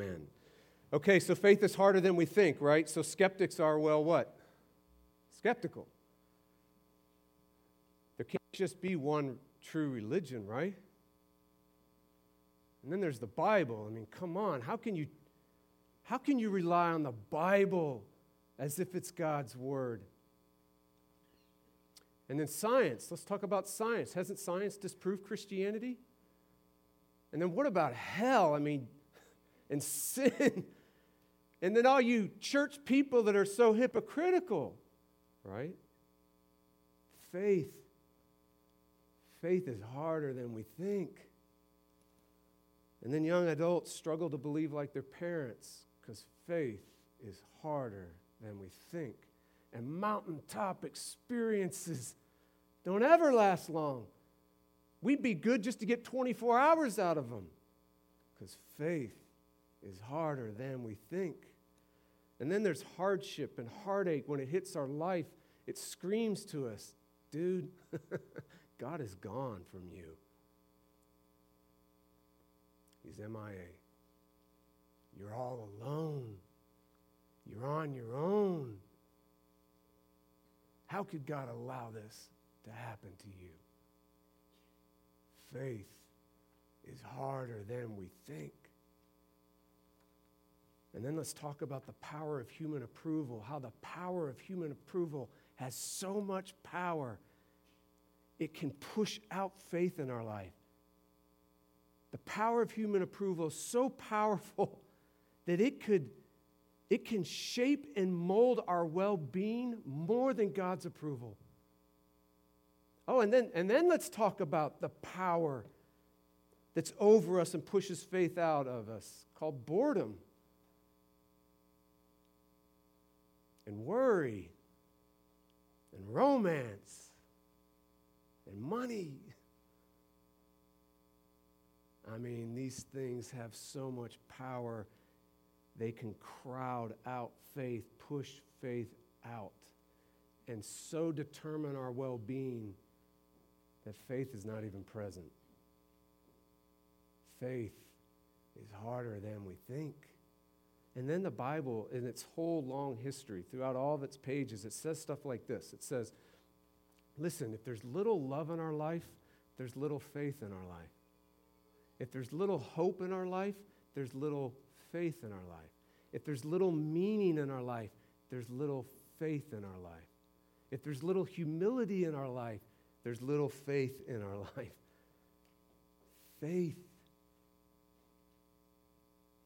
Ben. Okay, so faith is harder than we think, right? So skeptics are, well, what? Skeptical. There can't just be one true religion, right? And then there's the Bible. I mean, come on. How can you rely on the Bible as if it's God's word? And then science. Let's talk about science. Hasn't science disproved Christianity? And then what about hell? I mean, and sin. And then all you church people that are so hypocritical, right? Faith. Faith is harder than we think. And then young adults struggle to believe like their parents because faith is harder than we think. And mountaintop experiences don't ever last long. We'd be good just to get 24 hours out of them because faith is harder than we think. And then there's hardship and heartache. When it hits our life, it screams to us, dude, God is gone from you. He's MIA. You're all alone. You're on your own. How could God allow this to happen to you? Faith is harder than we think. And then let's talk about the power of human approval, how the power of human approval has so much power. It can push out faith in our life. The power of human approval is so powerful that it can shape and mold our well-being more than God's approval. Oh, and then let's talk about the power that's over us and pushes faith out of us, called boredom and worry and romance and money. I mean, these things have so much power, they can crowd out faith, push faith out, and so determine our well-being that faith is not even present. Faith is harder than we think. And then the Bible, in its whole long history, throughout all of its pages, it says stuff like this. It says, listen, if there's little love in our life, there's little faith in our life. If there's little hope in our life, there's little faith in our life. If there's little meaning in our life, there's little faith in our life. If there's little humility in our life, there's little faith in our life. Faith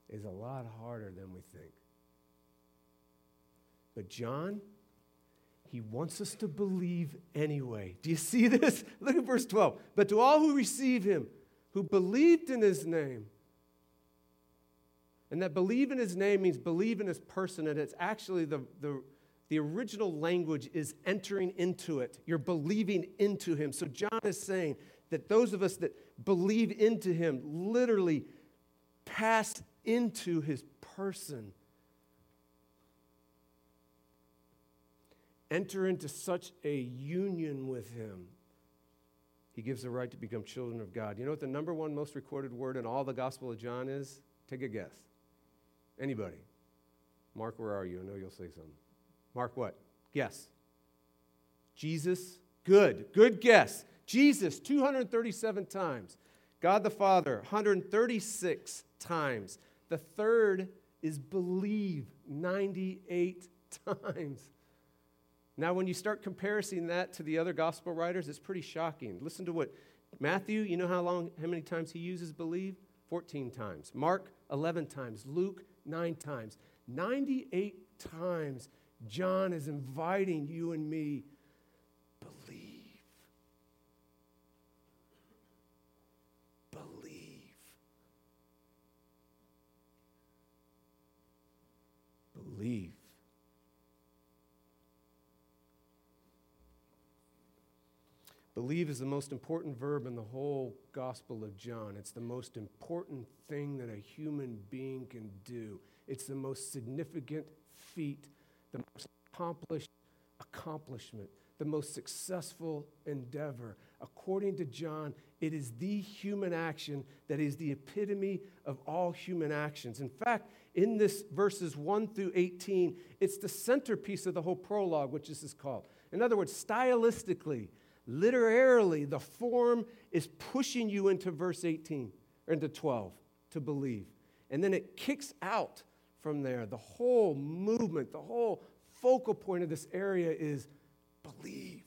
is a lot harder than we think. But John, he wants us to believe anyway. Do you see this? Look at verse 12. But to all who receive him, who believed in his name. And that believe in his name means believe in his person. And it's actually the original language is entering into it. You're believing into him. So John is saying that those of us that believe into him literally pass into his person. Enter into such a union with him. He gives the right to become children of God. You know what the number one most recorded word in all the Gospel of John is? Take a guess. Anybody? Mark, where are you? I know you'll say something. Mark what? Guess. Jesus. Good. Good guess. Jesus, 237 times. God the Father, 136 times. The third is believe, 98 times. Now, when you start comparing that to the other gospel writers, it's pretty shocking. Listen to what Matthew, you know how many times he uses believe? 14 times. Mark, 11 times. Luke, 9 times. 98 times John is inviting you and me, believe. Believe. Believe. Believe is the most important verb in the whole Gospel of John. It's the most important thing that a human being can do. It's the most significant feat, the most accomplishment, the most successful endeavor. According to John, it is the human action that is the epitome of all human actions. In fact, in this verses 1 through 18, it's the centerpiece of the whole prologue, which this is called. In other words, stylistically, literarily, the form is pushing you into verse 18, or into 12, to believe. And then it kicks out from there. The whole movement, the whole focal point of this area is believe.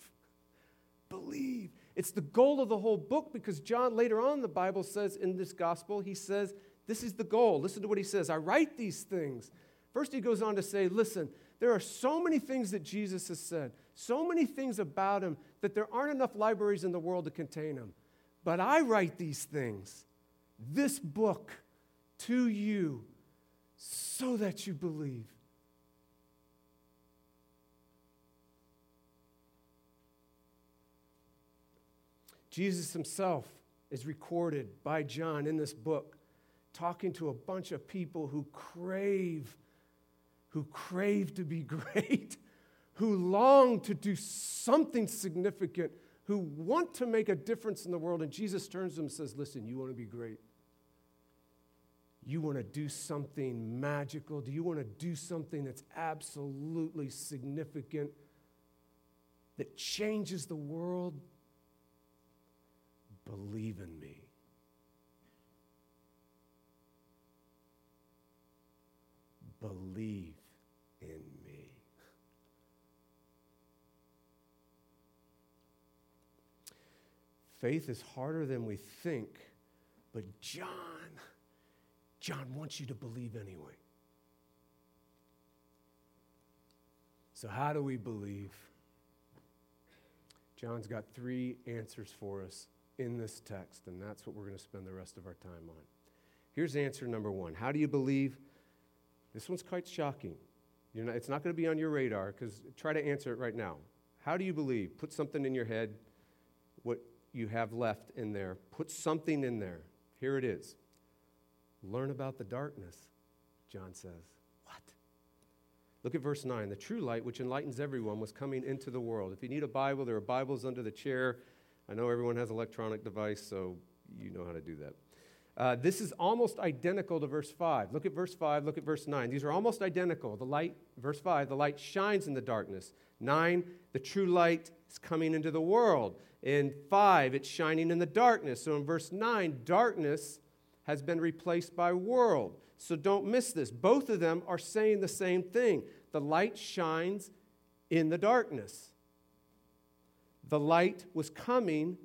Believe. It's the goal of the whole book, because John later on in the Bible says, in this gospel, he says, this is the goal. Listen to what he says. I write these things. First, he goes on to say, listen, there are so many things that Jesus has said, so many things about him, that there aren't enough libraries in the world to contain them. But I write these things, this book, to you, so that you believe. Jesus himself is recorded by John in this book, talking to a bunch of people who crave to be great, who long to do something significant, who want to make a difference in the world. And Jesus turns to them and says, listen, you want to be great? You want to do something magical? Do you want to do something that's absolutely significant, that changes the world? Believe in me. Believe in me. Faith is harder than we think, but John wants you to believe anyway. So how do we believe? John's got three answers for us in this text, and that's what we're going to spend the rest of our time on. Here's answer number one. How do you believe? This one's quite shocking. It's not going to be on your radar, because try to answer it right now. How do you believe? Put something in your head, what you have left in there. Put something in there. Here it is. Learn about the darkness, John says. What? Look at verse 9. The true light, which enlightens everyone, was coming into the world. If you need a Bible, there are Bibles under the chair. I know everyone has an electronic device, so you know how to do that. This is almost identical to verse 5. Look at verse 5, look at verse 9. These are almost identical. The light, verse 5, the light shines in the darkness. 9, the true light is coming into the world. In 5, it's shining in the darkness. So in verse 9, darkness has been replaced by world. So don't miss this. Both of them are saying the same thing. The light shines in the darkness. The light was coming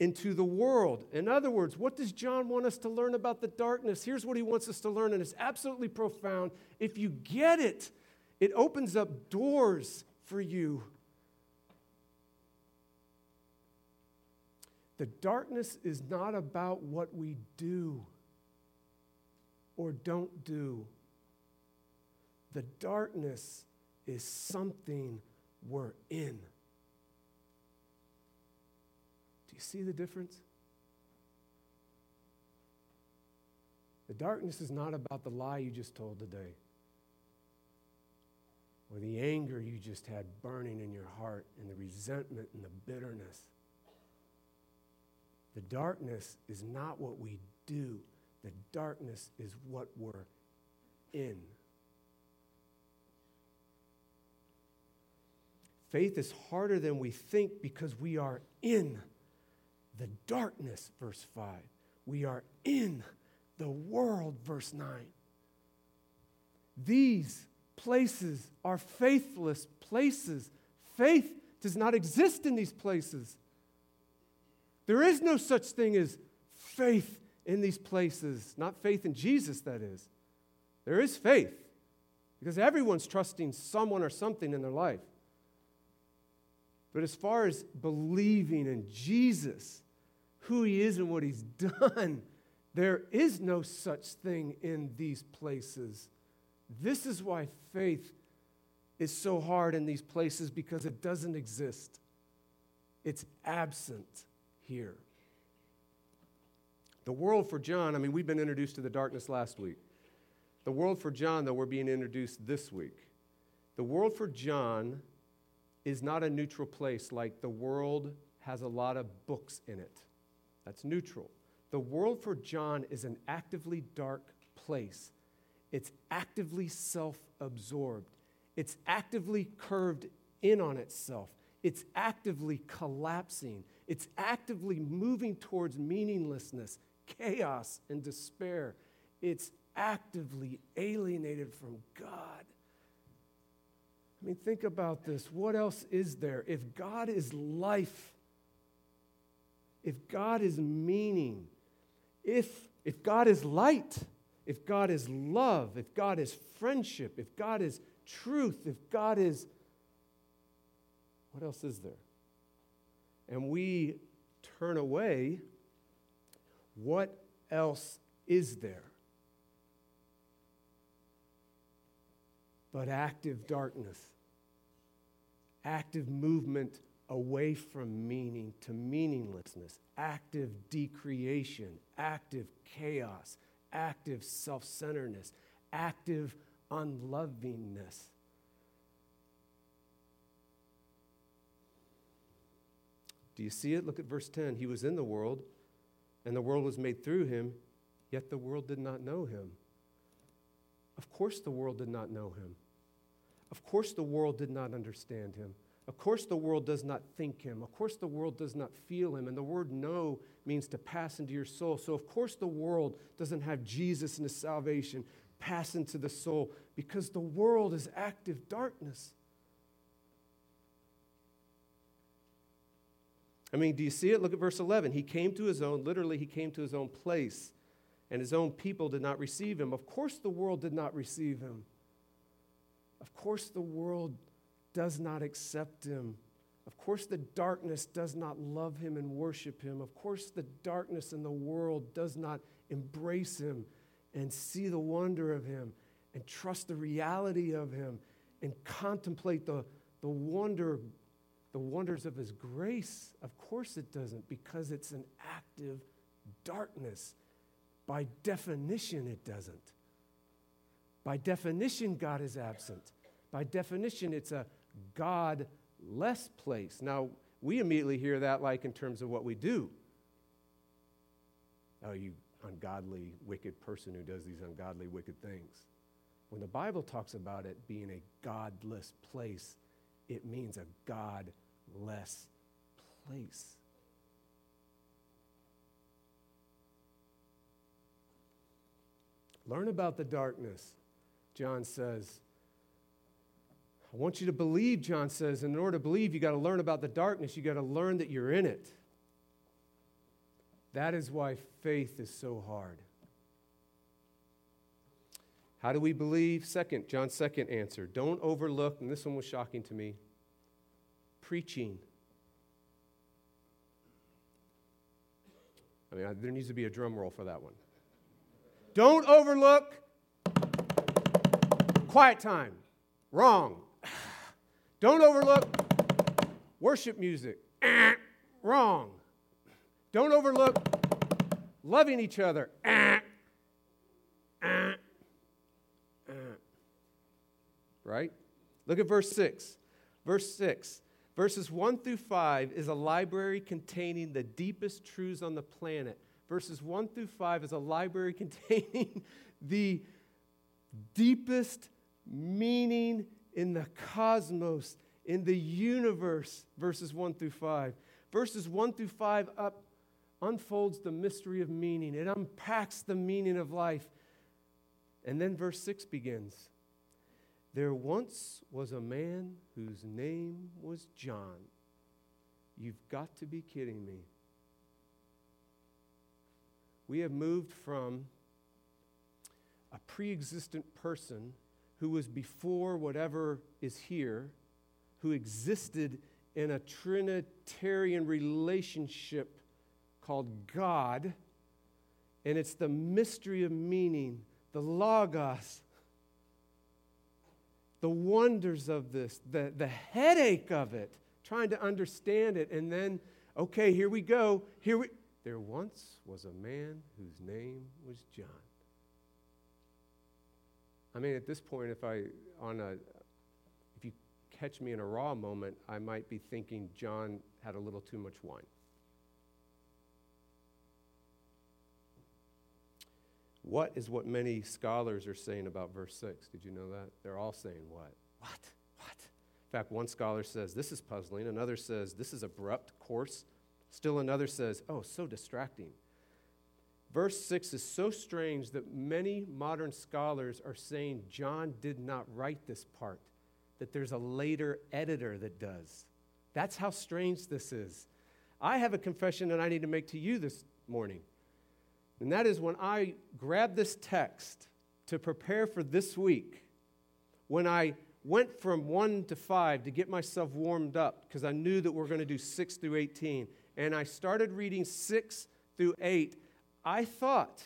into the world. In other words, what does John want us to learn about the darkness? Here's what he wants us to learn, and it's absolutely profound. If you get it, it opens up doors for you. The darkness is not about what we do or don't do. The darkness is something we're in. You see the difference? The darkness is not about the lie you just told today, or the anger you just had burning in your heart, and the resentment and the bitterness. The darkness is not what we do. The darkness is what we're in. Faith is harder than we think, because we are in the darkness, verse 5. We are in the world, verse 9. These places are faithless places. Faith does not exist in these places. There is no such thing as faith in these places. Not faith in Jesus, that is. There is faith, because everyone's trusting someone or something in their life. But as far as believing in Jesus, who he is and what he's done, there is no such thing in these places. This is why faith is so hard in these places, because it doesn't exist. It's absent here. The world for John, we've been introduced to the darkness last week. The world for John, though, we're being introduced this week. The world for John is not a neutral place, like the world has a lot of books in it. That's neutral. The world for John is an actively dark place. It's actively self-absorbed. It's actively curved in on itself. It's actively collapsing. It's actively moving towards meaninglessness, chaos, and despair. It's actively alienated from God. I mean, think about this. What else is there? If God is life, if God is meaning, if God is light, if God is love, if God is friendship, if God is truth, if God is, what else is there? And we turn away, what else is there but active darkness, active movement away from meaning to meaninglessness, active decreation, active chaos, active self-centeredness, active unlovingness. Do you see it? Look at verse 10. He was in the world, and the world was made through him, yet the world did not know him. Of course the world did not know him. Of course the world did not understand him. Of course the world does not think him. Of course the world does not feel him. And the word know means to pass into your soul. So of course the world doesn't have Jesus and his salvation pass into the soul, because the world is active darkness. I mean, do you see it? Look at verse 11. He came to his own, literally he came to his own place, and his own people did not receive him. Of course the world did not receive him. Of course the world does not accept him. Of course the darkness does not love him and worship him. Of course the darkness in the world does not embrace him and see the wonder of him and trust the reality of him and contemplate the wonders of his grace. Of course it doesn't, because it's an active darkness. By definition, it doesn't. By definition, God is absent. By definition, it's a God-less place. Now, we immediately hear that like in terms of what we do. Oh, you ungodly, wicked person who does these ungodly, wicked things. When the Bible talks about it being a godless place, it means a God-less place. Learn about the darkness, John says. I want you to believe, John says, and in order to believe, you got to learn about the darkness. You got to learn that you're in it. That is why faith is so hard. How do we believe? Second, John's second answer. Don't overlook, and this one was shocking to me, preaching. I mean, there needs to be a drum roll for that one. Don't overlook quiet time. Wrong. Don't overlook worship music. Wrong. Don't overlook loving each other. Right? Look at verse 6. Verse 6. Verses 1 through 5 is a library containing the deepest truths on the planet. Verses 1 through 5 is a library containing the deepest meaning in the cosmos, in the universe, verses 1 through 5. Verses 1 through 5 unfolds the mystery of meaning. It unpacks the meaning of life. And then verse 6 begins. There once was a man whose name was John. You've got to be kidding me. We have moved from a pre-existent person who was before whatever is here, who existed in a Trinitarian relationship called God, and it's the mystery of meaning, the logos, the wonders of this, the headache of it, trying to understand it, and then, okay, here we go, There once was a man whose name was John. I mean, at this point, if you catch me in a raw moment, I might be thinking John had a little too much wine. What is what many scholars are saying about verse 6? Did you know that? They're all saying what? What? In fact, one scholar says, this is puzzling. Another says, this is abrupt, coarse. Still another says, oh, so distracting. Verse 6 is so strange that many modern scholars are saying John did not write this part, that there's a later editor that does. That's how strange this is. I have a confession that I need to make to you this morning. And that is, when I grabbed this text to prepare for this week, when I went from 1 to 5 to get myself warmed up, because I knew that we're going to do 6 through 18, and I started reading 6 through 8, I thought,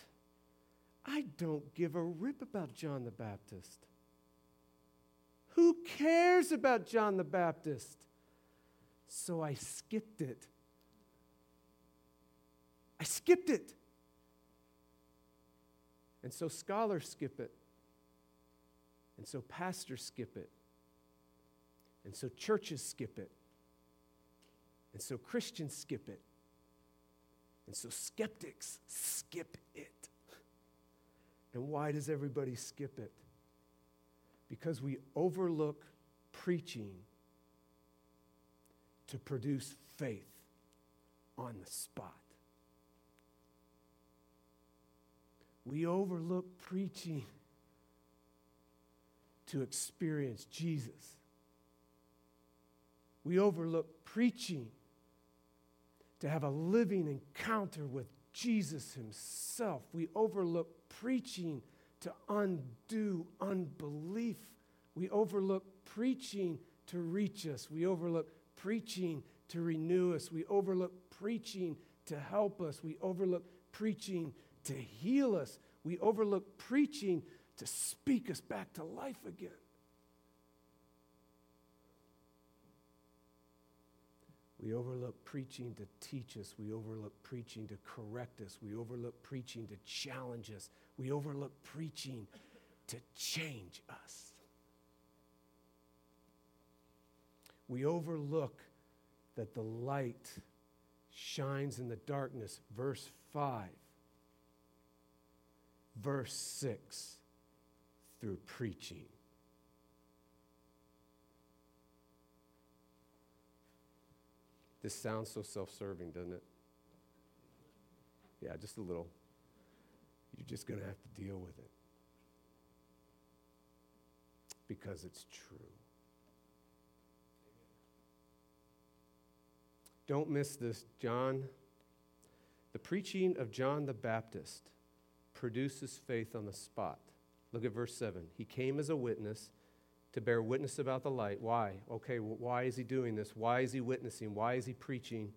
I don't give a rip about John the Baptist. Who cares about John the Baptist? So I skipped it. And so scholars skip it. And so pastors skip it. And so churches skip it. And so Christians skip it. And so skeptics skip it. And why does everybody skip it? Because we overlook preaching to produce faith on the spot. We overlook preaching to experience Jesus. We overlook preaching to have a living encounter with Jesus himself. We overlook preaching to undo unbelief. We overlook preaching to reach us. We overlook preaching to renew us. We overlook preaching to help us. We overlook preaching to heal us. We overlook preaching to speak us back to life again. We overlook preaching to teach us. We overlook preaching to correct us. We overlook preaching to challenge us. We overlook preaching to change us. We overlook that the light shines in the darkness, verse 5. Verse 6, through preaching. This sounds so self-serving, doesn't it? Yeah, just a little. You're just going to have to deal with it. Because it's true. Don't miss this, John. The preaching of John the Baptist produces faith on the spot. Look at verse 7. He came as a witness to bear witness about the light. Why? Okay, why is he doing this? Why is he witnessing? Why is he preaching?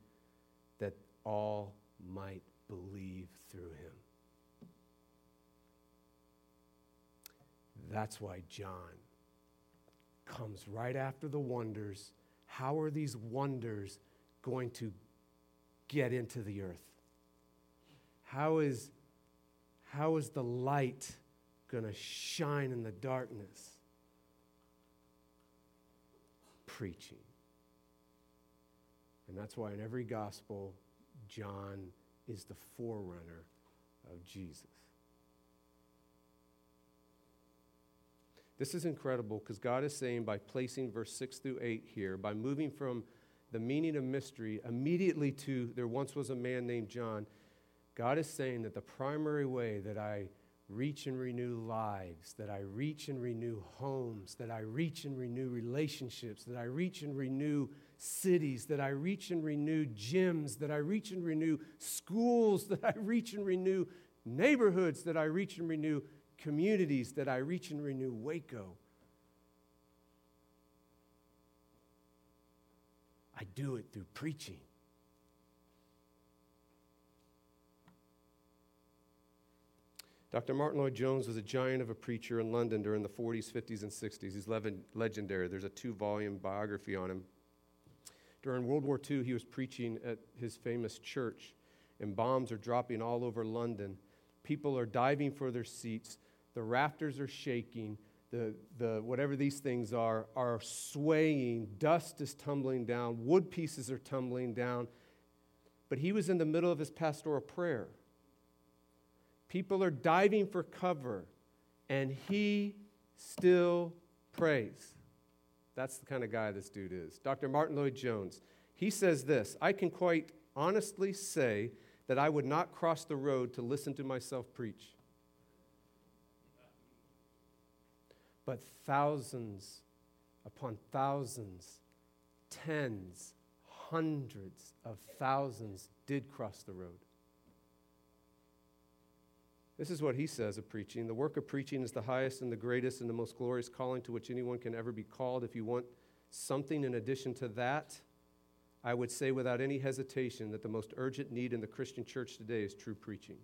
That all might believe through him. That's why John comes right after the wonders. How are these wonders going to get into the earth? How is the light going to shine in the darkness? Preaching. And that's why in every gospel, John is the forerunner of Jesus. This is incredible, because God is saying, by placing verse 6 through 8 here, by moving from the meaning of mystery immediately to there once was a man named John, God is saying that the primary way that I reach and renew lives, that I reach and renew homes, that I reach and renew relationships, that I reach and renew cities, that I reach and renew gyms, that I reach and renew schools, that I reach and renew neighborhoods, that I reach and renew communities, that I reach and renew Waco. I do it through preaching. Dr. Martin Lloyd-Jones was a giant of a preacher in London during the 40s, 50s, and 60s. He's legendary. There's a 2-volume biography on him. During World War II, he was preaching at his famous church, and bombs are dropping all over London. People are diving for their seats. The rafters are shaking. the whatever these things are swaying, dust is tumbling down, wood pieces are tumbling down. But he was in the middle of his pastoral prayer. People are diving for cover, and he still prays. That's the kind of guy this dude is. Dr. Martin Lloyd-Jones, he says this: I can quite honestly say that I would not cross the road to listen to myself preach. But thousands upon thousands, tens, hundreds of thousands did cross the road. This is what he says of preaching. The work of preaching is the highest and the greatest and the most glorious calling to which anyone can ever be called. If you want something in addition to that, I would say without any hesitation that the most urgent need in the Christian church today is true preaching.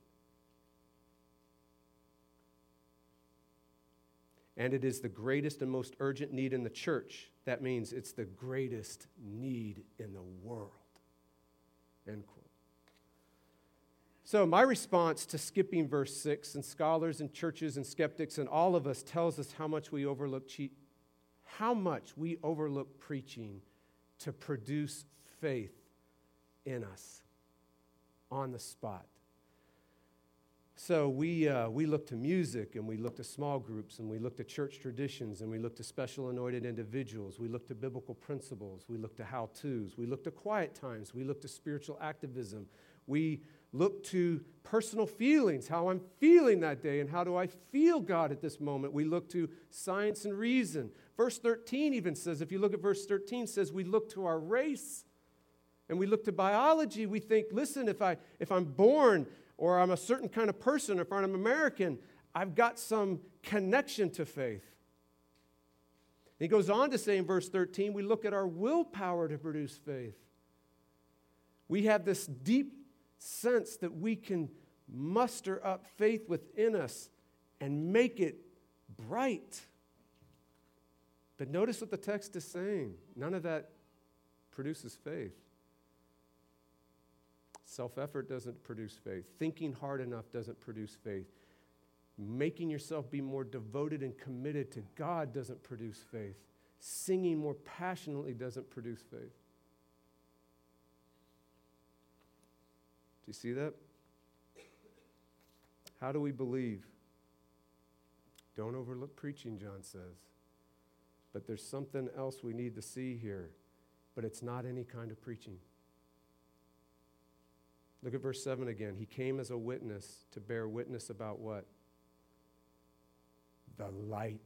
And it is the greatest and most urgent need in the church. That means it's the greatest need in the world. End quote. So my response to skipping verse 6, and scholars and churches and skeptics and all of us, tells us how much we overlook preaching to produce faith in us on the spot. So we look to music, and we look to small groups, and we look to church traditions, and we look to special anointed individuals. We look to biblical principles. We look to how-tos. We look to quiet times. We look to spiritual activism. We look to personal feelings, how I'm feeling that day, and how do I feel God at this moment. We look to science and reason. Verse 13 even says, if you look at verse 13, says we look to our race, and we look to biology. We think, listen, if I'm born, or I'm a certain kind of person, if I'm American, I've got some connection to faith. And he goes on to say in verse 13, we look at our willpower to produce faith. We have this deep sense that we can muster up faith within us and make it bright. But notice what the text is saying. None of that produces faith. Self-effort doesn't produce faith. Thinking hard enough doesn't produce faith. Making yourself be more devoted and committed to God doesn't produce faith. Singing more passionately doesn't produce faith. Do you see that? How do we believe? Don't overlook preaching, John says. But there's something else we need to see here, but it's not any kind of preaching. Look at verse 7 again. He came as a witness to bear witness about what? The light.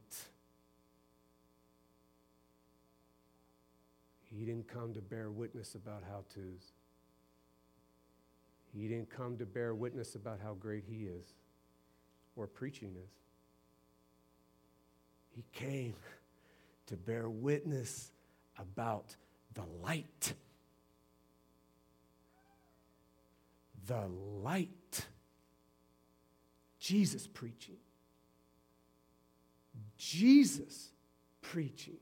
He didn't come to bear witness about how-tos. He didn't come to bear witness about how great he is or preaching is. He came to bear witness about the light. The light. Jesus preaching. Jesus preaching.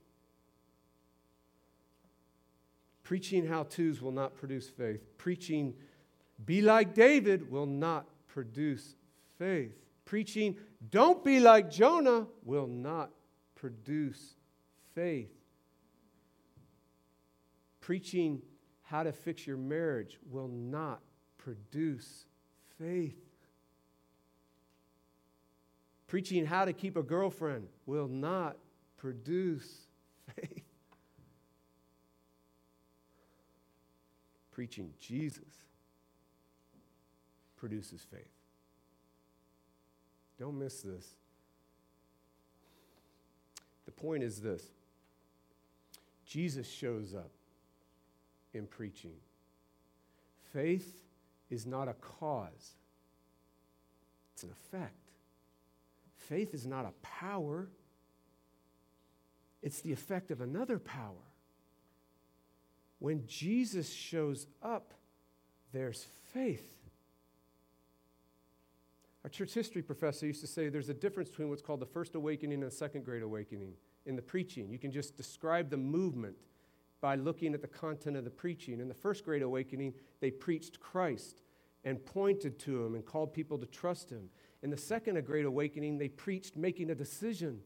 Preaching how-tos will not produce faith. Preaching be like David will not produce faith. Preaching don't be like Jonah will not produce faith. Preaching how to fix your marriage will not produce faith. Preaching how to keep a girlfriend will not produce faith. Preaching Jesus produces faith. Don't miss this. The point is this: Jesus shows up in preaching. Faith is not a cause. It's an effect. Faith is not a power. It's the effect of another power. When Jesus shows up, there's faith. Our church history professor used to say there's a difference between what's called the First Awakening and the Second Great Awakening in the preaching. You can just describe the movement by looking at the content of the preaching. In the First Great Awakening, they preached Christ and pointed to him and called people to trust him. In the Second Great Awakening, they preached making a decision.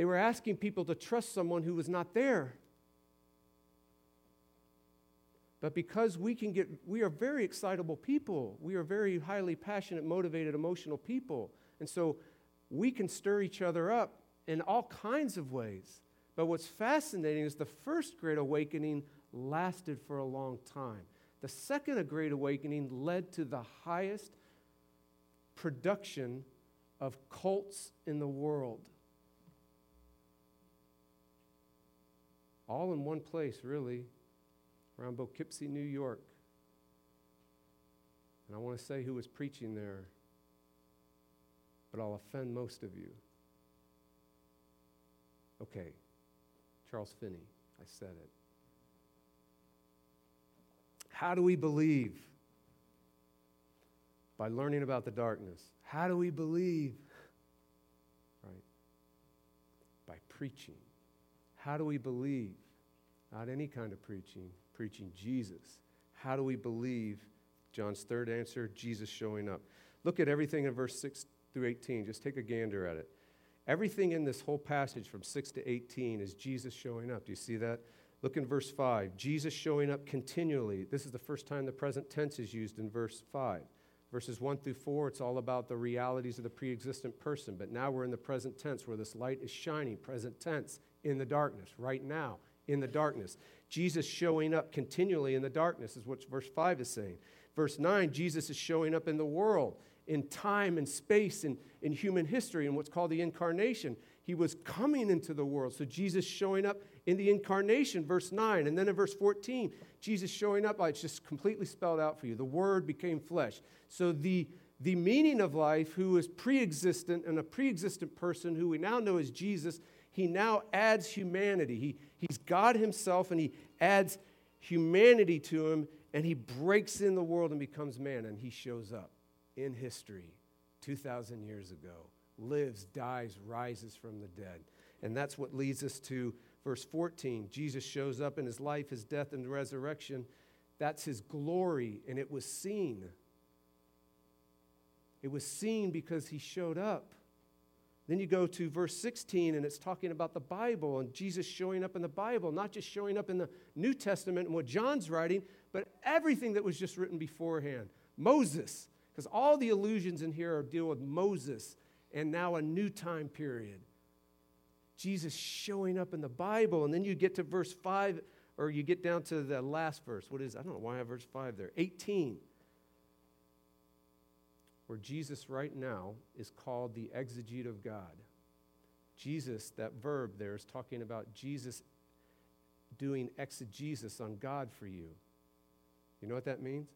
They were asking people to trust someone who was not there. But because we are very excitable people. We are very highly passionate, motivated, emotional people. And so we can stir each other up in all kinds of ways. But what's fascinating is the first Great Awakening lasted for a long time. The second Great Awakening led to the highest production of cults in the world. All in one place, really, around Poughkeepsie, New York. And I want to say who was preaching there, but I'll offend most of you. Okay, Charles Finney, I said it. How do we believe? By learning about the darkness. How do we believe? Right? By preaching. How do we believe? Not any kind of preaching. Preaching Jesus. How do we believe? John's third answer, Jesus showing up. Look at everything in verse 6 through 18. Just take a gander at it. Everything in this whole passage from 6 to 18 is Jesus showing up. Do you see that? Look in verse 5. Jesus showing up continually. This is the first time the present tense is used in verse 5. Verses 1 through 4, it's all about the realities of the pre-existent person. But now we're in the present tense where this light is shining, present tense, in the darkness, right now, in the darkness. Jesus showing up continually in the darkness is what verse 5 is saying. Verse 9, Jesus is showing up in the world, in time and space, in human history, in what's called the incarnation. He was coming into the world. So Jesus showing up in the incarnation, verse 9. And then in verse 14, Jesus showing up, it's just completely spelled out for you. The Word became flesh. So the meaning of life, who is pre-existent and a pre-existent person who we now know as Jesus, he now adds humanity. He's God himself, and he adds humanity to him, and he breaks in the world and becomes man, and he shows up in history 2,000 years ago. Lives, dies, rises from the dead. And that's what leads us to verse 14. Jesus shows up in his life, his death, and resurrection. That's his glory, and it was seen. It was seen because he showed up. Then you go to verse 16, and it's talking about the Bible and Jesus showing up in the Bible, not just showing up in the New Testament and what John's writing, but everything that was just written beforehand. Moses, because all the allusions in here deal with Moses and now a new time period. Jesus showing up in the Bible. And then you get to verse 5, or you get down to the last verse. What is it? I don't know why I have verse 5 there. 18. Where Jesus right now is called the exegete of God. Jesus, that verb there, is talking about Jesus doing exegesis on God for you. You know what that means?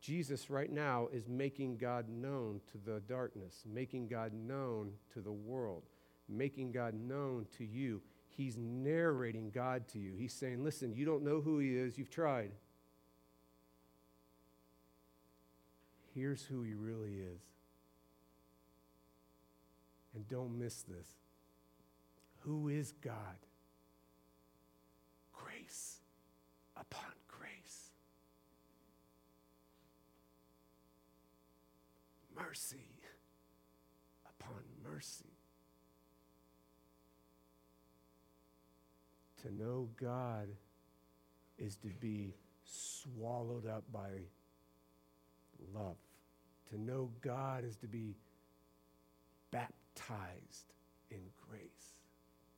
Jesus right now is making God known to the darkness, making God known to the world, making God known to you. He's narrating God to you. He's saying, listen, you don't know who he is. You've tried. Here's who he really is. And don't miss this. Who is God? Grace upon grace. Mercy upon mercy. To know God is to be swallowed up by love. To know God is to be baptized in grace,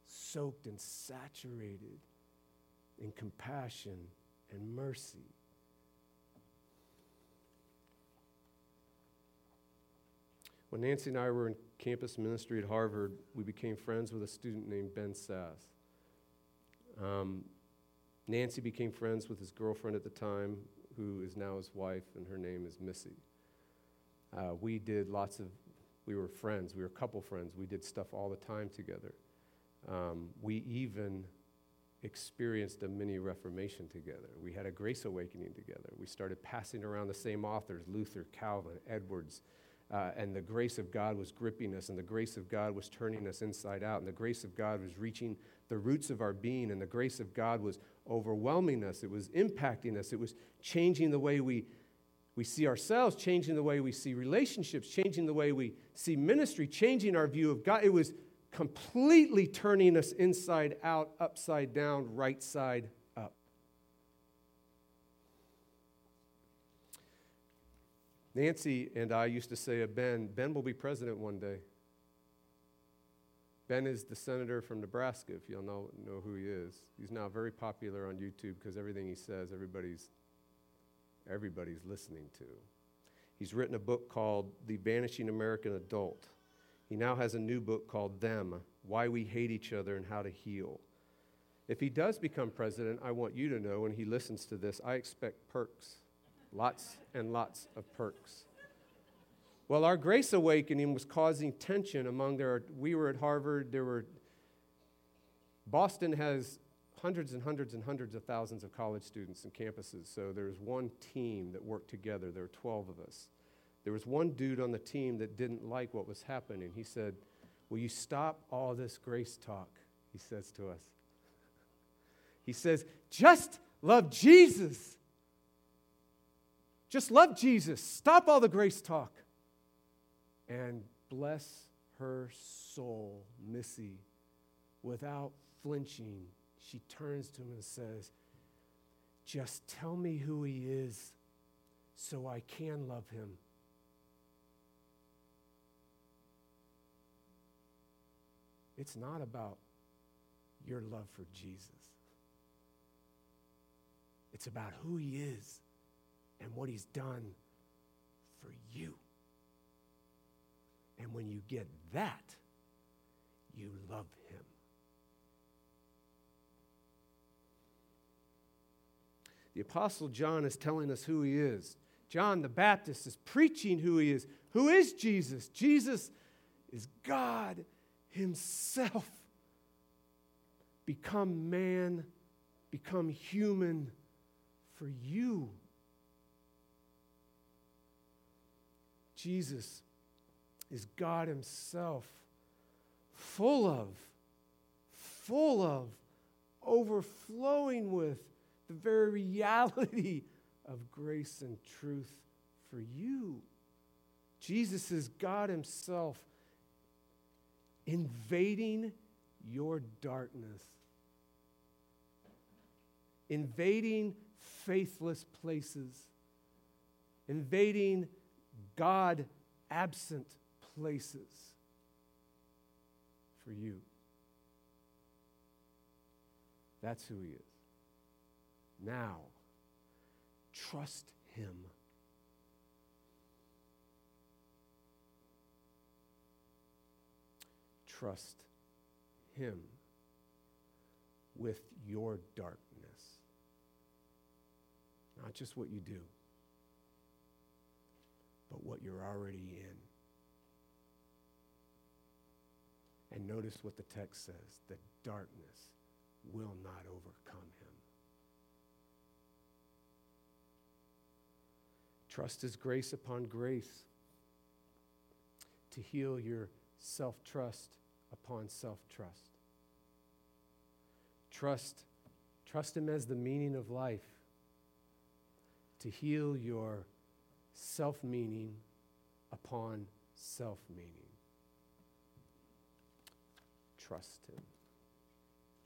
soaked and saturated in compassion and mercy. When Nancy and I were in campus ministry at Harvard, we became friends with a student named Ben Sass. Nancy became friends with his girlfriend at the time, who is now his wife, and her name is Missy. We were friends. We were couple friends. We did stuff all the time together. We even experienced a mini Reformation together. We had a grace awakening together. We started passing around the same authors, Luther, Calvin, Edwards. And the grace of God was gripping us, and the grace of God was turning us inside out, and the grace of God was reaching the roots of our being, and the grace of God was overwhelming us. It was impacting us. It was changing the way we see ourselves, changing the way we see relationships, changing the way we see ministry, changing our view of God. It was completely turning us inside out, upside down, right side up. Nancy and I used to say of Ben, Ben will be president one day. Ben is the senator from Nebraska, if you'll know who he is. He's now very popular on YouTube because everything he says, everybody's listening to. He's written a book called The Vanishing American Adult. He now has a new book called Them, Why We Hate Each Other and How to Heal. If he does become president, I want you to know when he listens to this, I expect perks, lots and lots of perks. Well, our Grace Awakening was causing tension among we were at Harvard, Boston has hundreds and hundreds and hundreds of thousands of college students and campuses, so there was one team that worked together. There were 12 of us. There was one dude on the team that didn't like what was happening. He said, "Will you stop all this grace talk?" he says to us. He says, "Just love Jesus. Just love Jesus. Stop all the grace talk. And bless her soul, Missy." Without flinching, she turns to him and says, "Just tell me who he is so I can love him." It's not about your love for Jesus. It's about who he is and what he's done for you. And when you get that, you love him. The Apostle John is telling us who he is. John the Baptist is preaching who he is. Who is Jesus? Jesus is God himself, become man, become human for you. Jesus is God himself, full of, overflowing with the very reality of grace and truth for you. Jesus is God himself, invading your darkness, invading faithless places, invading God-absent places for you. That's who he is. Now, trust him. Trust him with your darkness. Not just what you do, but what you're already in. And notice what the text says, the darkness will not overcome him. Trust is grace upon grace to heal your self-trust upon self-trust. Trust him as the meaning of life to heal your self-meaning upon self-meaning. Trust him.